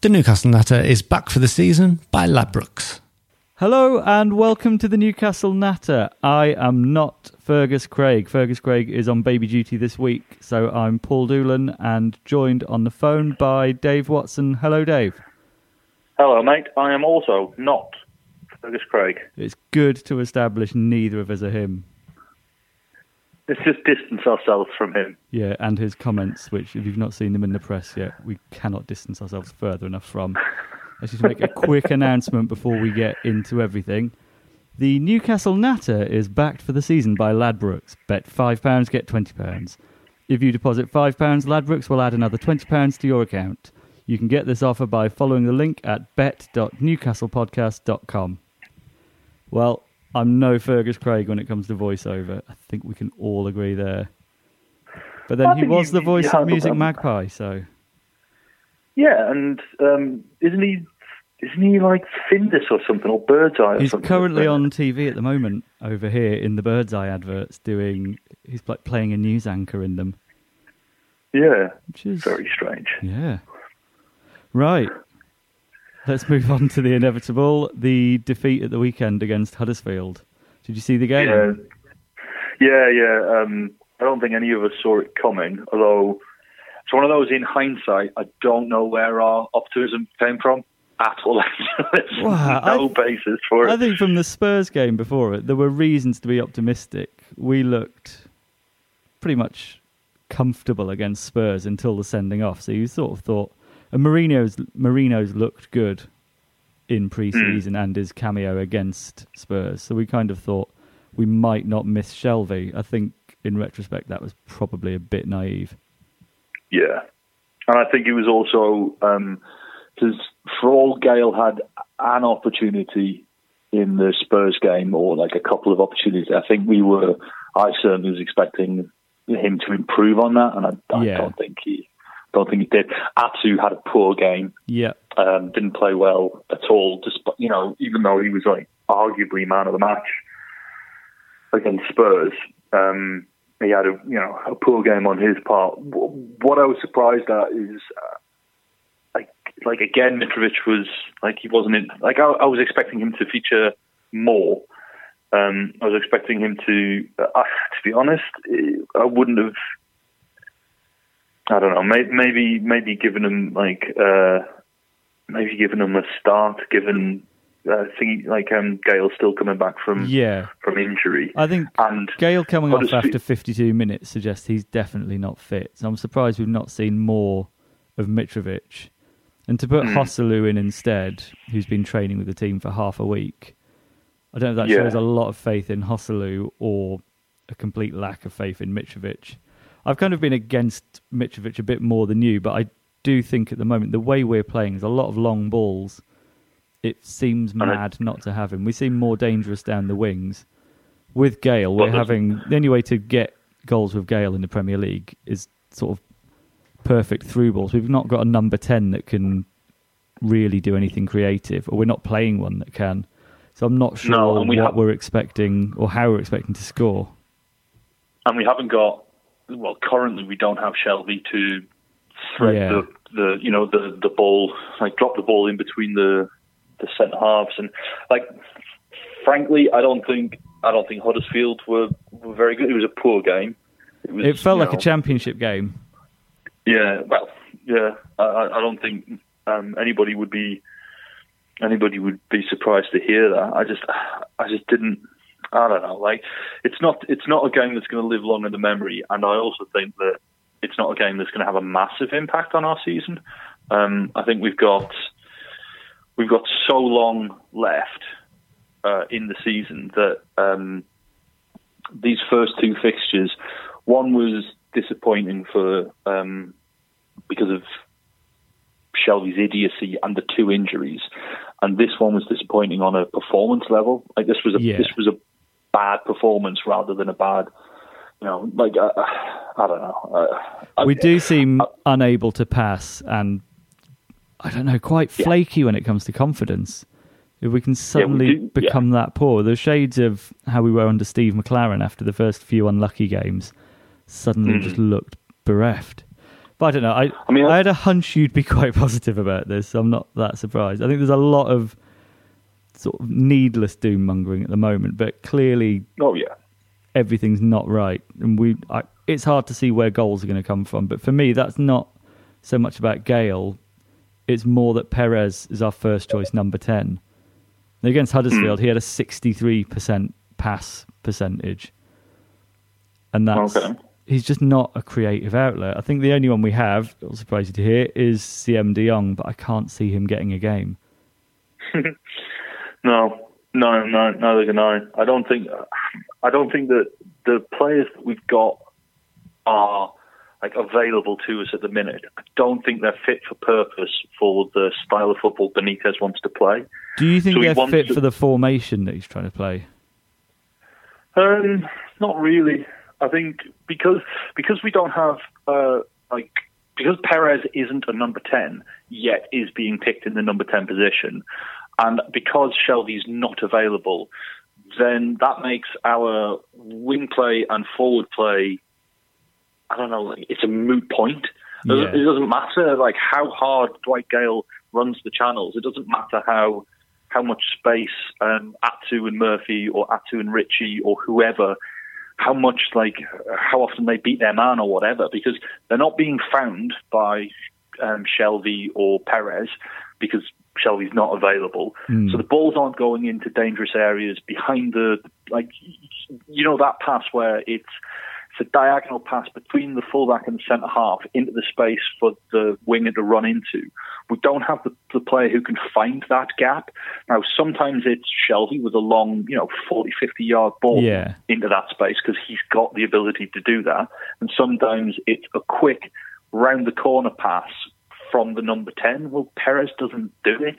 The Newcastle Natter is back for the season by Ladbrokes. Hello and welcome to the Newcastle Natter. I am not Fergus Craig. Fergus Craig is on baby duty this week, so I'm Paul Doolan and joined on the phone by Dave Watson. Hello, Dave. Hello, mate. I am also not Fergus Craig. It's good to establish neither of us are him. Let's just distance ourselves from him. Yeah, and his comments, which, if you've not seen them in the press yet, we cannot distance ourselves further enough from. Let's just make a quick announcement before we get into everything. The Newcastle Natter is backed for the season by Ladbrokes. Bet £5, get £20. If you deposit £5, Ladbrokes will add another £20 to your account. You can get this offer by following the link at bet.newcastlepodcast.com. Well, I'm no Fergus Craig when it comes to voiceover. I think we can all agree there. But then he was the voice of Music Magpie, so... Yeah, and isn't he like Findus or something, or Birdseye or he's something? He's currently on TV at the moment, over here, in the Birdseye adverts, he's like playing a news anchor in them. Yeah, which is very strange. Yeah. Right. Let's move on to the inevitable, the defeat at the weekend against Huddersfield. Did you see the game? Yeah. I don't think any of us saw it coming, although it's one of those, in hindsight, I don't know where our optimism came from at all. There's no basis for it. I think from the Spurs game before it, there were reasons to be optimistic. We looked pretty much comfortable against Spurs until the sending off, so you sort of thought... And Merino's looked good in pre-season and his cameo against Spurs. So we kind of thought we might not miss Shelvey. I think, in retrospect, that was probably a bit naive. Yeah. And I think it was also... because for all Gale had an opportunity in the Spurs game, or like a couple of opportunities, I think I certainly was expecting him to improve on that. And I don't think he did. Atsu had a poor game. Yeah, didn't play well at all. Despite, even though he was like arguably man of the match against Spurs, he had a poor game on his part. What I was surprised at is, like again, Mitrovic was like he wasn't in. Like I was expecting him to feature more. I was expecting him to. To be honest, I wouldn't have. I don't know. Maybe giving him a start. Given Gale still coming back from injury. I think Gale coming off after 52 minutes suggests he's definitely not fit. So I'm surprised we've not seen more of Mitrovic. And to put Joselu in instead, who's been training with the team for half a week, I don't know if that shows a lot of faith in Joselu or a complete lack of faith in Mitrovic. I've kind of been against Mitrovic a bit more than you, but I do think at the moment the way we're playing is a lot of long balls. It seems mad not to have him. We seem more dangerous down the wings. With Gale, the only way to get goals with Gale in the Premier League is sort of perfect through balls. We've not got a number 10 that can really do anything creative, or we're not playing one that can. So I'm not sure we're expecting or how we're expecting to score. And we haven't got... Well, currently we don't have Shelvey to thread the ball, like drop the ball in between the centre halves, and like frankly, I don't think Huddersfield were very good. It was a poor game. It felt like a championship game. Yeah, well, yeah. I don't think anybody would be surprised to hear that. I just didn't. I don't know. Like, it's not a game that's going to live long in the memory, and I also think that it's not a game that's going to have a massive impact on our season. I think we've got so long left in the season that these first two fixtures, one was disappointing because of Shelvey's idiocy and the two injuries. And this one was disappointing on a performance level. Like this was a bad performance rather than a bad, you know, like I don't know. We do seem unable to pass, and I don't know, quite flaky when it comes to confidence. If we can suddenly become that poor, the shades of how we were under Steve McLaren after the first few unlucky games suddenly just looked bereft. But I don't know. I mean, I had a hunch you'd be quite positive about this, so I'm not that surprised. I think there's a lot of sort of needless doom mongering at the moment, but clearly, everything's not right, and it's hard to see where goals are going to come from. But for me, that's not so much about Gale; it's more that Perez is our first choice number 10. Against Huddersfield, he had a 63% pass percentage. And that's... Okay. He's just not a creative outlet. I think the only one we have, I'm surprised to hear, is CM De Jong, but I can't see him getting a game. No, can I. I don't think that the players that we've got are like available to us at the minute. I don't think they're fit for purpose for the style of football Benitez wants to play. Do you think they're fit for the formation that he's trying to play? Not really. I think because we don't have because Perez isn't a number 10 yet, is being picked in the number 10 position, and because Shelvey's not available, then that makes our wing play and forward play, I don't know, it's a moot point. Yeah. It doesn't matter like how hard Dwight Gale runs the channels. It doesn't matter how much space Atsu and Murphy or Atsu and Ritchie or whoever, how often they beat their man or whatever, because they're not being found by Shelvey or Perez because Shelvey's not available. So the balls aren't going into dangerous areas behind the, like, you know, that pass where it's a diagonal pass between the fullback and the centre half into the space for the winger to run into. We don't have the player who can find that gap. Now, sometimes it's Shelvey with a long, 40, 50-yard ball into that space because he's got the ability to do that. And sometimes it's a quick round-the-corner pass from the number 10. Well, Perez doesn't do it.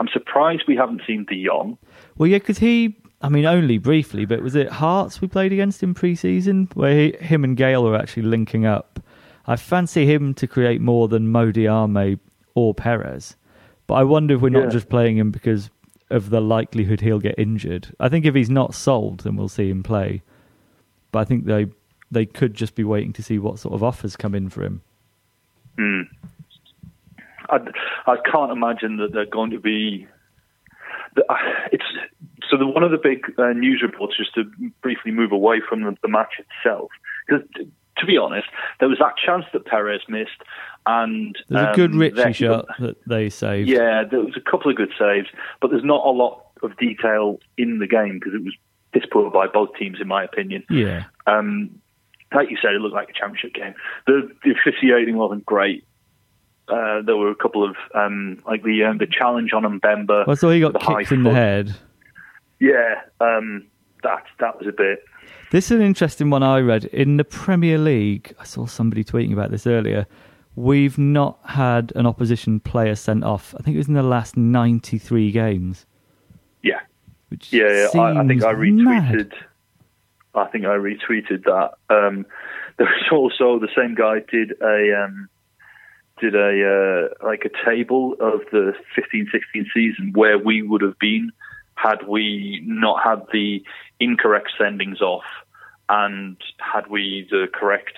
I'm surprised we haven't seen De Jong. Well, yeah, because he... I mean, only briefly, but was it Hearts we played against in pre-season where him and Gale were actually linking up? I fancy him to create more than Mo Diarme or Perez, but I wonder if we're not just playing him because of the likelihood he'll get injured. I think if he's not sold, then we'll see him play. But I think they could just be waiting to see what sort of offers come in for him. I can't imagine that they're going to be... one of the big news reports, just to briefly move away from the match itself, because to be honest, there was that chance that Perez missed, and there's a good Ritchie shot that they saved. Yeah, there was a couple of good saves, but there's not a lot of detail in the game because it was piss poor by both teams, in my opinion. Yeah, like you said, it looked like a championship game. The officiating wasn't great. There were a couple of the challenge on Mbemba. I saw he got kicked in the head. Yeah, that was a bit. This is an interesting one I read in the Premier League. I saw somebody tweeting about this earlier. We've not had an opposition player sent off. I think it was in the last 93 games. Yeah, which I think I retweeted. Mad. I think I retweeted that. There was also the same guy did a table of the 15-16 season where we would have been had we not had the incorrect sendings off and had we the correct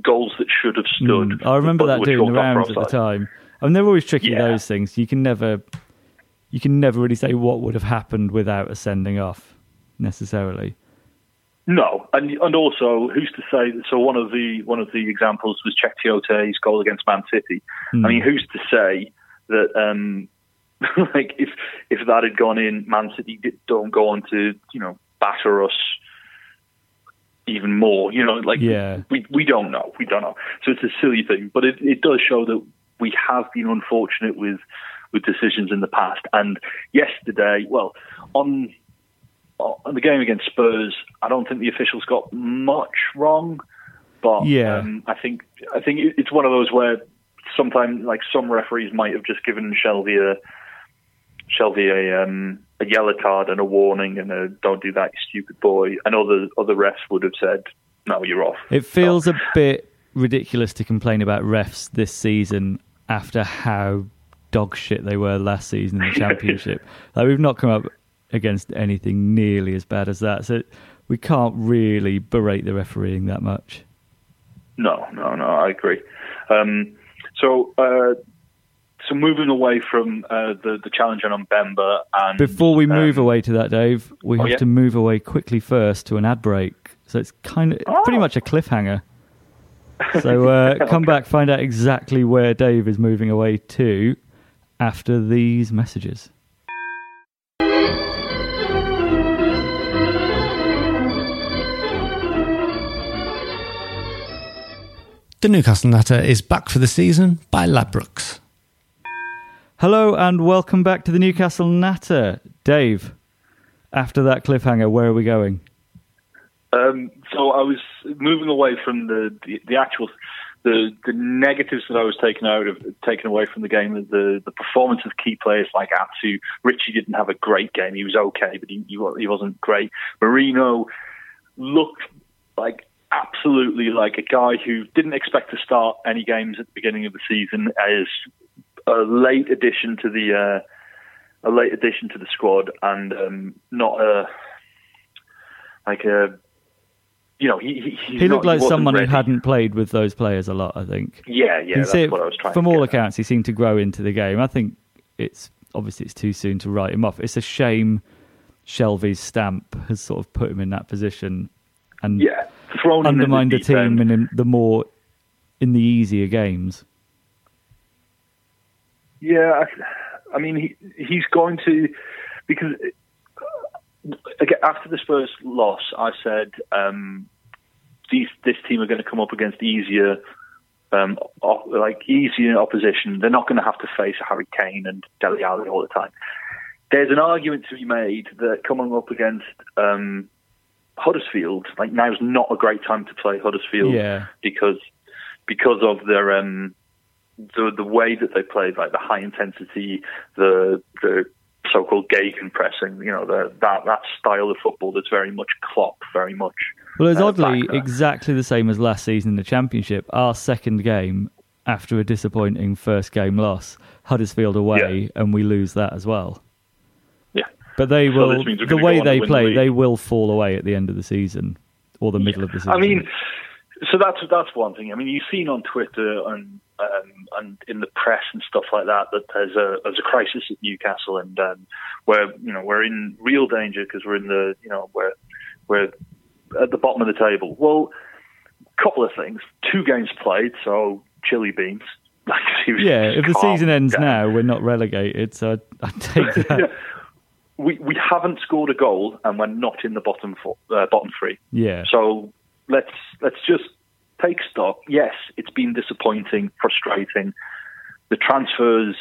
goals that should have stood. I remember that doing the rounds at the time. I mean, they're always tricky, those things. You can never really say what would have happened without a sending off necessarily. No, and also, who's to say that? So one of the examples was Cheick Tiote's goal against Man City. I mean, who's to say that if that had gone in, Man City don't go on to batter us even more? We don't know, So it's a silly thing, but it does show that we have been unfortunate with decisions in the past. And yesterday, well, on the game against Spurs, I don't think the officials got much wrong, but I think it's one of those where sometimes, like, some referees might have just given Shelvey a yellow card and a warning and a "don't do that, you stupid boy," and other refs would have said, "No, you're off." It feels a bit ridiculous to complain about refs this season after how dog shit they were last season in the Championship. Like, we've not come up against anything nearly as bad as that, so we can't really berate the refereeing that much. No, I agree. So moving away from the challenge on Mbemba, and before we move away to that, Dave, we have to move away quickly first to an ad break. So it's kind of pretty much a cliffhanger. So come back, find out exactly where Dave is moving away to after these messages. The Newcastle Natter is back for the season by Ladbrokes. Hello and welcome back to the Newcastle Natter. Dave, after that cliffhanger, where are we going? So I was moving away from the actual the negatives that I was taken away from the game, the performance of key players like Atsu. Ritchie didn't have a great game. He was okay, but he wasn't great. Merino looked like absolutely like a guy who didn't expect to start any games at the beginning of the season, as a late addition to the squad, and not a like a he looked like someone who hadn't played with those players a lot. I think what I was trying. From all accounts, he seemed to grow into the game. I think it's too soon to write him off. It's a shame Shelvey's stamp has sort of put him in that position and undermined the team in the easier games. Yeah, I mean, he's going to, because again, after the Spurs loss, I said this team are going to come up against easier opposition. They're not going to have to face Harry Kane and Dele Alli all the time. There's an argument to be made that coming up against Huddersfield, like, now's not a great time to play Huddersfield because of their the way that they played, like the high intensity, the so-called gegenpressing, that style of football that's very much Klopp, very much. Well, it's oddly exactly the same as last season in the Championship. Our second game after a disappointing first game loss, Huddersfield away, and we lose that as well. But they will, the way they play, they will fall away at the end of the season or the middle of the season. I mean, so that's one thing. I mean, you've seen on Twitter and in the press and stuff like that there's a crisis at Newcastle, and we're in real danger because we're in the we're at the bottom of the table. Well, a couple of things. 2 games played, so chilly beans. Like, if the season ends now, we're not relegated. So I'd take that. We haven't scored a goal, and we're not in the bottom three. Yeah. So let's just take stock. Yes, it's been disappointing, frustrating. The transfers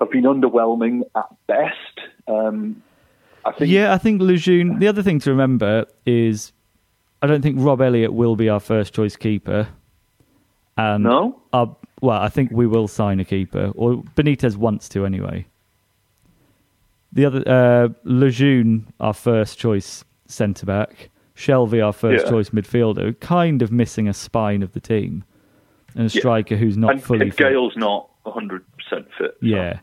have been underwhelming at best. I think Lejeune. The other thing to remember is, I don't think Rob Elliott will be our first choice keeper. And no. I think we will sign a keeper, or Benitez wants to anyway. The other, Lejeune, our first choice centre back, Shelvey, our first choice midfielder, kind of missing a spine of the team, and a striker who's not fully fit. And Gale's not 100% fit. Yeah.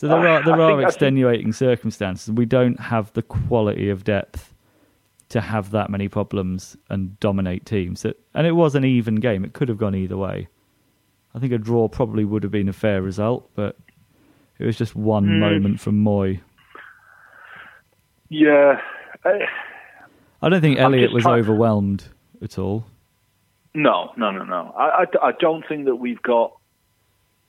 So there are extenuating circumstances. We don't have the quality of depth to have that many problems and dominate teams. And it was an even game. It could have gone either way. I think a draw probably would have been a fair result, but it was just one moment from Moy. Yeah. I don't think Elliot was overwhelmed at all. No. I don't think that we've got...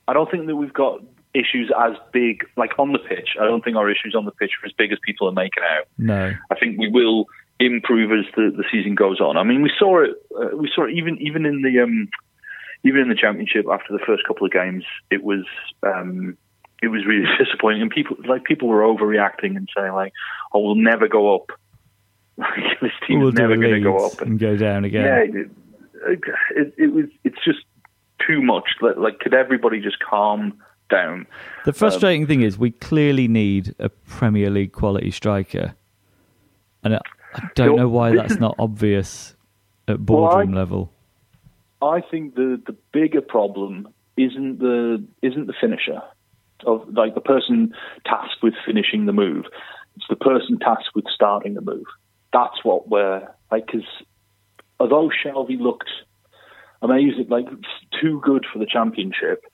I don't think that we've got issues as big, like, on the pitch. I don't think our issues on the pitch are as big as people are making out. No. I think we will improve as the season goes on. I mean, we saw it. Even in the Championship after the first couple of games. It was... It was really disappointing, and people were overreacting and saying, like, "Oh, we'll never go up. This team's never going to go up and go down again." Yeah, it's just too much. Like, could everybody just calm down? The frustrating thing is, we clearly need a Premier League quality striker, and I don't know why that's not obvious at boardroom level. I think the bigger problem isn't the finisher, of like the person tasked with finishing the move. It's the person tasked with starting the move. That's what we're like. Because although Shelvey looked amazing, like too good for the Championship,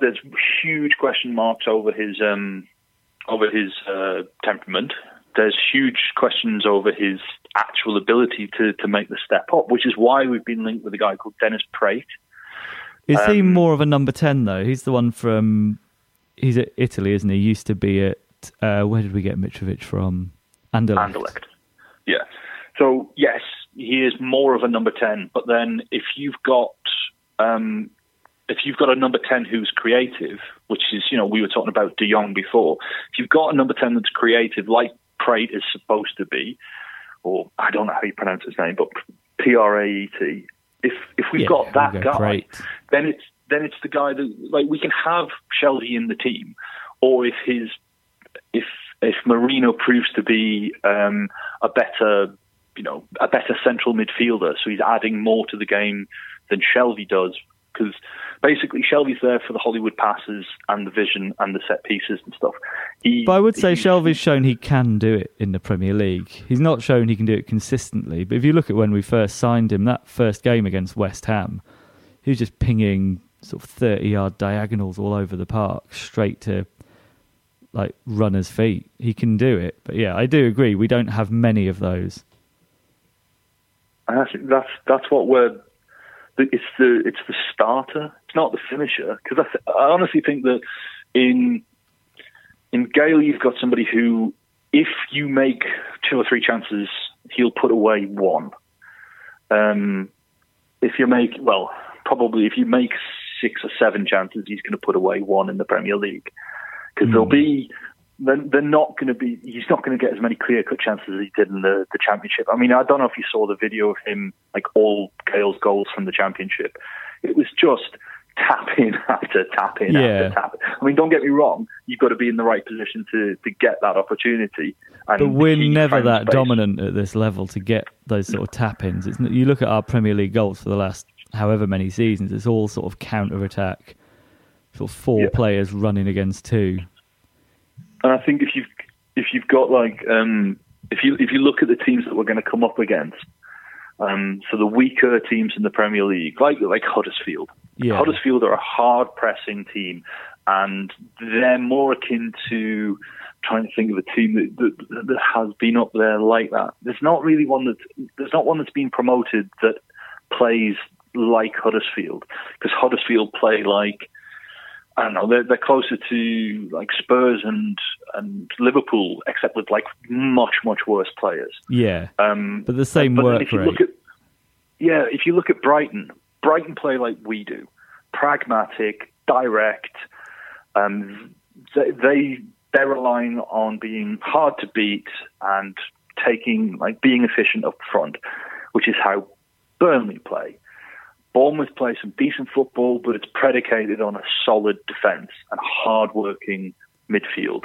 there's huge question marks over his temperament. There's huge questions over his actual ability to make the step up, which is why we've been linked with a guy called Dennis Praet. Is he more of a number 10, though? He's the one from... He's at Italy, isn't he? He used to be at... where did we get Mitrovic from? Anderlecht. Yeah. So, yes, he is more of a number 10, but then if you've got a number 10 who's creative, which is, you know, we were talking about De Jong before, if you've got a number 10 that's creative, like Praet is supposed to be, or I don't know how you pronounce his name, but Praet. If we've got that guy, Praet, then it's the guy that, like, we can have Shelvey in the team, or if Merino proves to be a better central midfielder, so he's adding more to the game than Shelvey does. Because basically, Shelvey's there for the Hollywood passes and the vision and the set pieces and stuff. But I would say Shelvey's shown he can do it in the Premier League. He's not shown he can do it consistently. But if you look at when we first signed him, that first game against West Ham, he was just pinging sort of 30-yard diagonals all over the park, straight to like runners' feet. He can do it. But yeah, I do agree. We don't have many of those. And that's what we're... It's the starter. It's not the finisher, because I honestly think that in Gale you've got somebody who, if you make two or three chances, he'll put away one. If you make six or seven chances, he's going to put away one in the Premier League, because he's not going to get as many clear-cut chances as he did in the Championship. I mean, I don't know if you saw the video of him, like all Gale's goals from the Championship. It was just tapping after tapping after tapping. I mean, don't get me wrong, you've got to be in the right position to get that opportunity. And but we're never that dominant at this level to get those sort of tap-ins. You look at our Premier League goals for the last however many seasons, it's all sort of counter-attack, sort of four players running against two. And I think if you've got like if you look at the teams that we're going to come up against, so the weaker teams in the Premier League, like Huddersfield. Yeah. Huddersfield are a hard pressing team, and they're more akin to trying to think of a team that has been up there like that. There's not one that's been promoted that plays like Huddersfield, because Huddersfield play like, I don't know, they're closer to like Spurs and Liverpool, except with like much worse players. Yeah, but the same work rate. If you look at Brighton play like we do, pragmatic, direct. They're relying on being hard to beat and being efficient up front, which is how Burnley play. Bournemouth play some decent football, but it's predicated on a solid defence and hard-working midfield.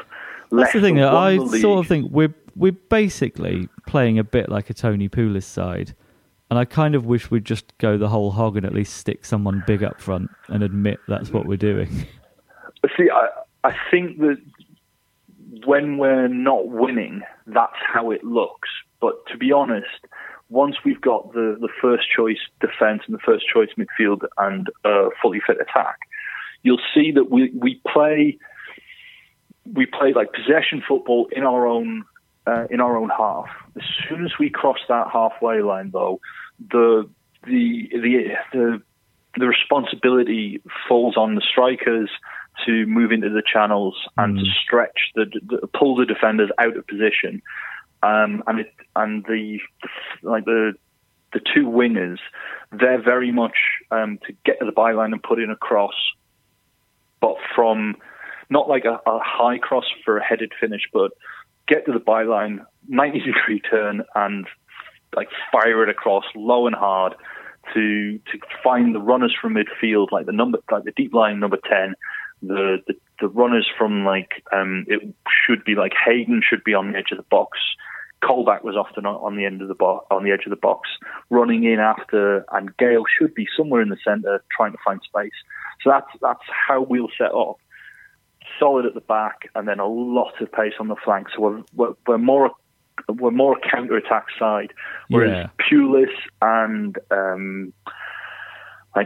That's the thing. I sort of think we're basically playing a bit like a Tony Pulis side, and I kind of wish we'd just go the whole hog and at least stick someone big up front and admit that's what we're doing. See, I think that when we're not winning, that's how it looks. But to be honest... Once we've got the first-choice defence and the first-choice midfield and a fully fit attack, you'll see that we play like possession football in our own half. As soon as we cross that halfway line, though, the responsibility falls on the strikers to move into the channels and to stretch pull the defenders out of position. The two wingers, they're very much to get to the byline and put in a cross, but from not like a high cross for a headed finish, but get to the byline, 90-degree turn, and like fire it across low and hard to find the runners from midfield, like the deep lying number 10, the runners from it should be like Hayden should be on the edge of the box. Colback was often on the edge of the box, running in after, and Gale should be somewhere in the centre trying to find space. So that's how we'll set up. Solid at the back, and then a lot of pace on the flank. So we're more a counter-attack side, whereas Pulis and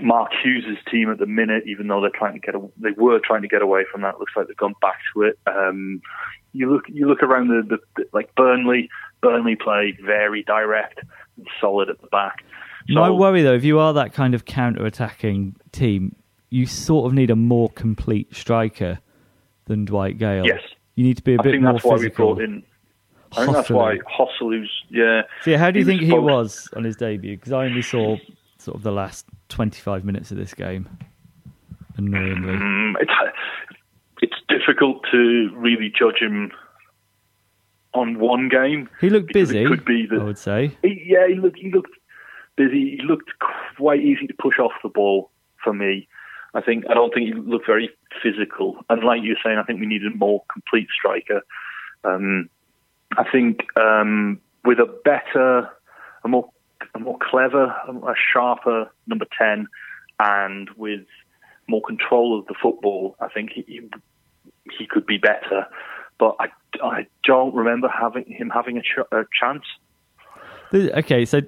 Mark Hughes' team at the minute, even though they were trying to get away from that, looks like they've gone back to it. You look around the Burnley. Burnley play very direct, and solid at the back. So, my worry though, if you are that kind of counter-attacking team, you sort of need a more complete striker than Dwight Gale. Yes, you need to be a bit more physical. I think that's why we brought in. I think that's why Joselu's. Yeah. So yeah, how do you think he was on his debut? Because I only saw sort of the last 25 minutes of this game. Annoyingly, it's difficult to really judge him on one game. He looked busy. It could be that, I would say. He looked busy. He looked quite easy to push off the ball for me. I don't think he looked very physical. And like you were saying, I think we needed a more complete striker. I think with a better, a more clever, a sharper number 10, and with more control of the football, I think he could be better. But I don't remember having a chance. Okay, so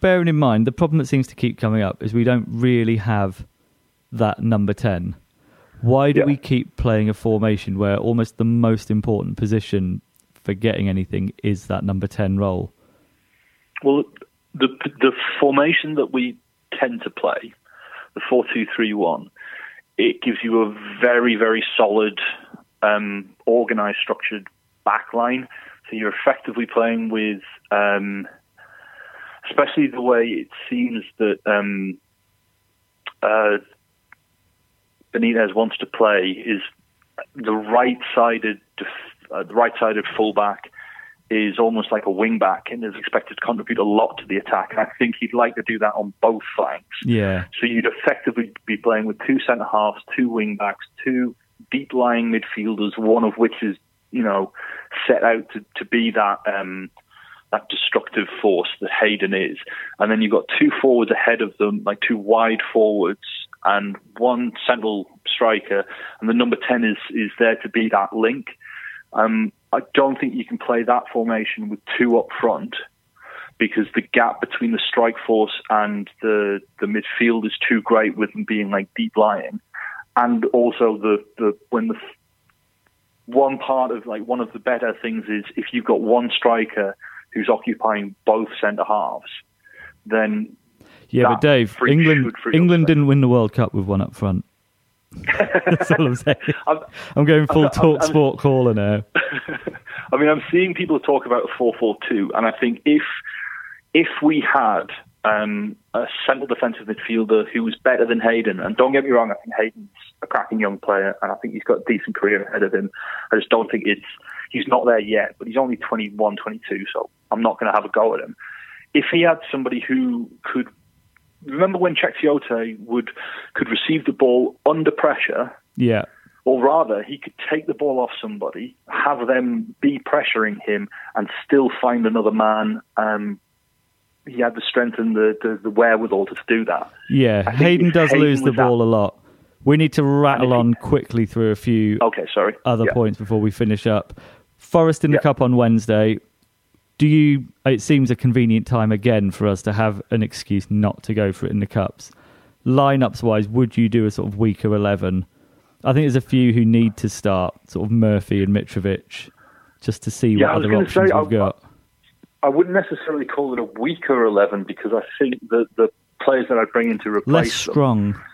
bearing in mind, the problem that seems to keep coming up is we don't really have that number 10. Why do we keep playing a formation where almost the most important position for getting anything is that number 10 role? Well, the formation that we tend to play, the 4-2-3-1, it gives you a very, very solid, organised, structured back line. So you're effectively playing with, especially the way it seems that Benitez wants to play is the right-sided fullback is almost like a wing-back and is expected to contribute a lot to the attack. And I think he'd like to do that on both flanks. Yeah. So you'd effectively be playing with two centre-halves, two wing-backs, two deep-lying midfielders, one of which is, set out to be that destructive force that Hayden is. And then you've got two forwards ahead of them, like two wide forwards, and one central striker, and the number 10 is there to be that link. I don't think you can play that formation with two up front because the gap between the strike force and the midfield is too great with them being like deep lying. And also when one part of one of the better things is if you've got one striker who's occupying both centre halves, then. Yeah, but Dave, England didn't win the World Cup with one up front. That's all I'm saying. I'm going full TalkSport caller now. I mean, I'm seeing people talk about a 4-4-2, and I think if we had a central defensive midfielder who was better than Hayden, and don't get me wrong, I think Hayden's a cracking young player, and I think he's got a decent career ahead of him. I just don't think he's not there yet, but he's only 21, 22, so I'm not going to have a go at him. If he had somebody who could. Remember when Chetiote could receive the ball under pressure? Yeah. Or rather, he could take the ball off somebody, have them be pressuring him, and still find another man. He had the strength and the wherewithal to do that. Yeah, Hayden does lose the ball a lot. We need to rattle on quickly through a few other points before we finish up. Forest in the Cup on Wednesday. It seems a convenient time again for us to have an excuse not to go for it in the Cups. Lineups wise, would you do a sort of weaker 11? I think there's a few who need to start, sort of Murphy and Mitrovic, just to see what other options we've got. I wouldn't necessarily call it a weaker 11 because I think the players that I bring in to replace less strong. Them,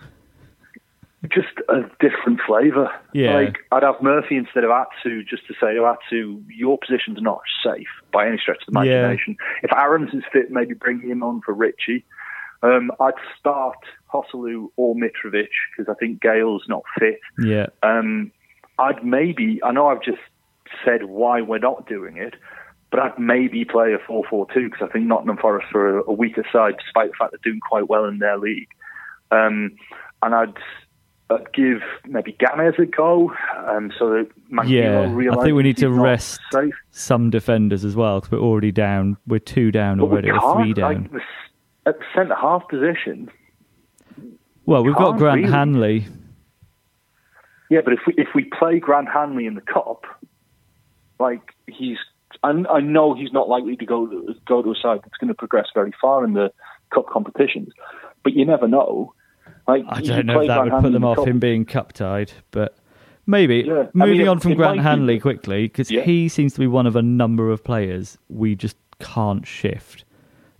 just a different flavour. Yeah. I'd have Murphy instead of Atsu just to say, Atsu, your position's not safe by any stretch of the imagination. Yeah. If Aarons is fit, maybe bring him on for Ritchie. I'd start Joselu or Mitrovic because I think Gale's not fit. Yeah. I know I've just said why we're not doing it, But I'd maybe play a 4-4-2 because I think Nottingham Forest are a weaker side, despite the fact they're doing quite well in their league. And I'd give maybe Games a go, so that Mancino realises. I think we need to rest some defenders as well, because we're already down. We're two down already, or three down. At the centre-half position... Well, we've got Grant Hanley. Yeah, but if we play Grant Hanley in the cup, like I know he's not likely to go to a side that's going to progress very far in the cup competitions, but you never know. Like, I don't know if that would put them off him being cup tied, but maybe moving on from Grant Hanley quickly, because he seems to be one of a number of players we just can't shift.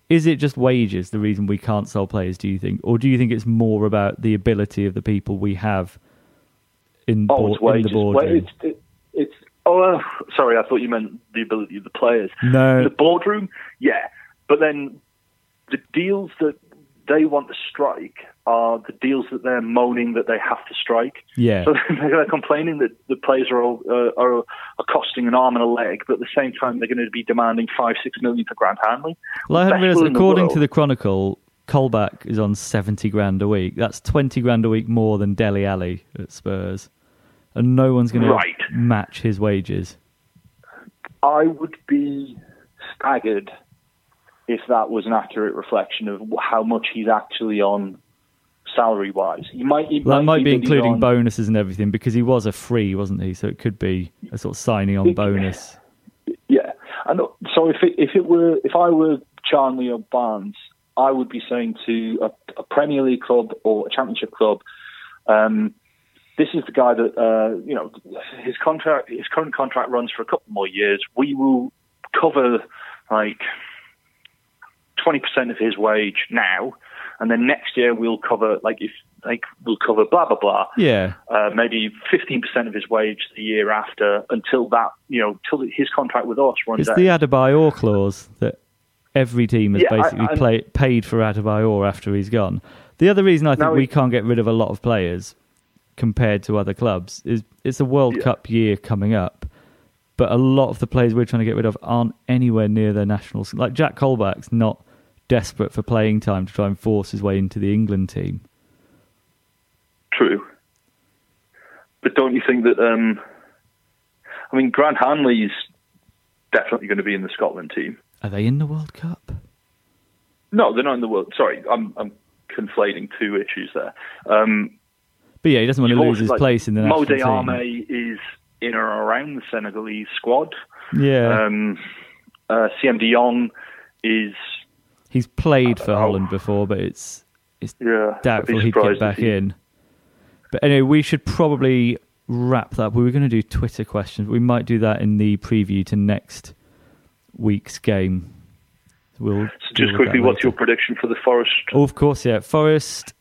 Is it just wages, the reason we can't sell players, do you think? Or do you think it's more about the ability of the people we have in the boardroom? Sorry, I thought you meant the ability of the players. No. The boardroom? Yeah. But then the deals that they want to strike are the deals that they're moaning that they have to strike. Yeah. So they're complaining that the players are costing an arm and a leg, but at the same time they're going to be demanding 5-6 million for Grant Hanley. Well, I realised, according to the Chronicle, Colback is on 70 grand a week. That's 20 grand a week more than Dele Alli at Spurs. And no one's going to match his wages. I would be staggered if that was an accurate reflection of how much he's actually on salary-wise. That might be including bonuses and everything, because he was a free, wasn't he? So it could be a sort of signing-on bonus. Yeah. And so if I were Charnley or Barnes, I would be saying to a Premier League club or a Championship club, this is the guy that, his current contract runs for a couple more years. We will cover, 20% of his wage now, and then next year we'll cover we'll cover blah blah blah. Yeah, maybe 15% of his wage the year after, until that till his contract with us runs out. It's the Adebayor clause that every team has paid for Adebayor after he's gone. The other reason I think we can't get rid of a lot of players compared to other clubs is it's a World Cup year coming up. But a lot of the players we're trying to get rid of aren't anywhere near their national. Like Jack Colback's not desperate for playing time to try and force his way into the England team. True. But don't you think that... Grant Hanley's definitely going to be in the Scotland team. Are they in the World Cup? No, they're not in the World... Sorry, I'm conflating two issues there. But yeah, he doesn't want to lose his place in the national team. Mo Diarmé is... in or around the Senegalese squad. Yeah. CM De Jong is... He's played for Holland before, but it's doubtful he'd get back in. But anyway, we should probably wrap that up. We were going to do Twitter questions. We might do that in the preview to next week's game. So just quickly, what's your prediction for the Forest? Oh, of course, yeah. Forest...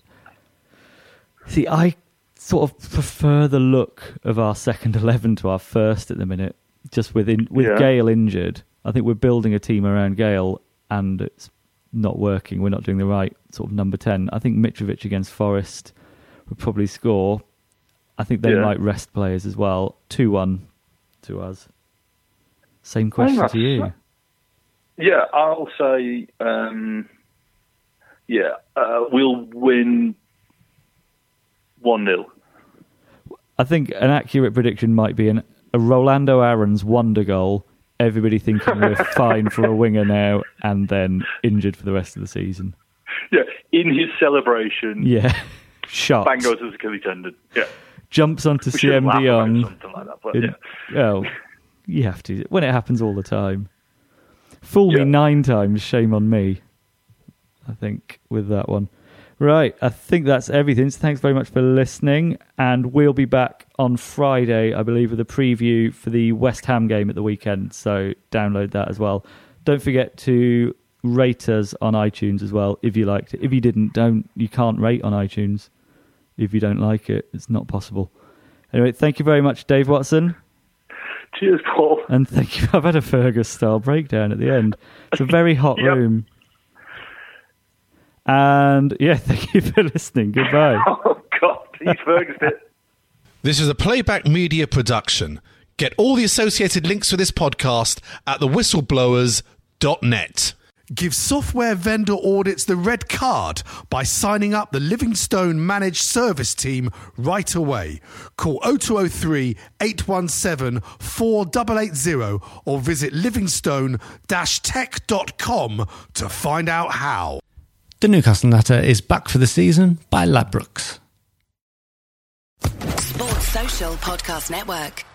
See, I... sort of prefer the look of our second 11 to our first at the minute, just with Gale injured. I think we're building a team around Gale and it's not working. We're not doing the right sort of number 10. I think Mitrovic against Forest would probably score. I think they might rest players as well. 2-1 to us. Same question to you. Yeah, I'll say we'll win 1-0. I think an accurate prediction might be a Rolando Aaron's wonder goal, everybody thinking we're fine for a winger now and then injured for the rest of the season. Yeah, in his celebration. Yeah, shot. Bang goes to the Achilles tendon. Yeah. Jumps onto CM De Jong. Something like that, but you have to. When it happens all the time. Fool me 9 times, shame on me. I think with that one. Right, I think that's everything. So thanks very much for listening. And we'll be back on Friday, I believe, with a preview for the West Ham game at the weekend. So download that as well. Don't forget to rate us on iTunes as well, if you liked it. If you didn't, you can't rate on iTunes. If you don't like it, it's not possible. Anyway, thank you very much, Dave Watson. Cheers, Paul. And thank you. I've had a Fergus-style breakdown at the end. It's a very hot room. And thank you for listening. Goodbye. Oh, God, he's Fergus. This is a Playback Media production. Get all the associated links for this podcast at thewhistleblowers.net. Give software vendor audits the red card by signing up the Livingstone Managed Service Team right away. Call 0203 817 4880 or visit livingstone-tech.com to find out how. The Newcastle Natter is back for the season by Ladbrokes. Sports Social Podcast Network.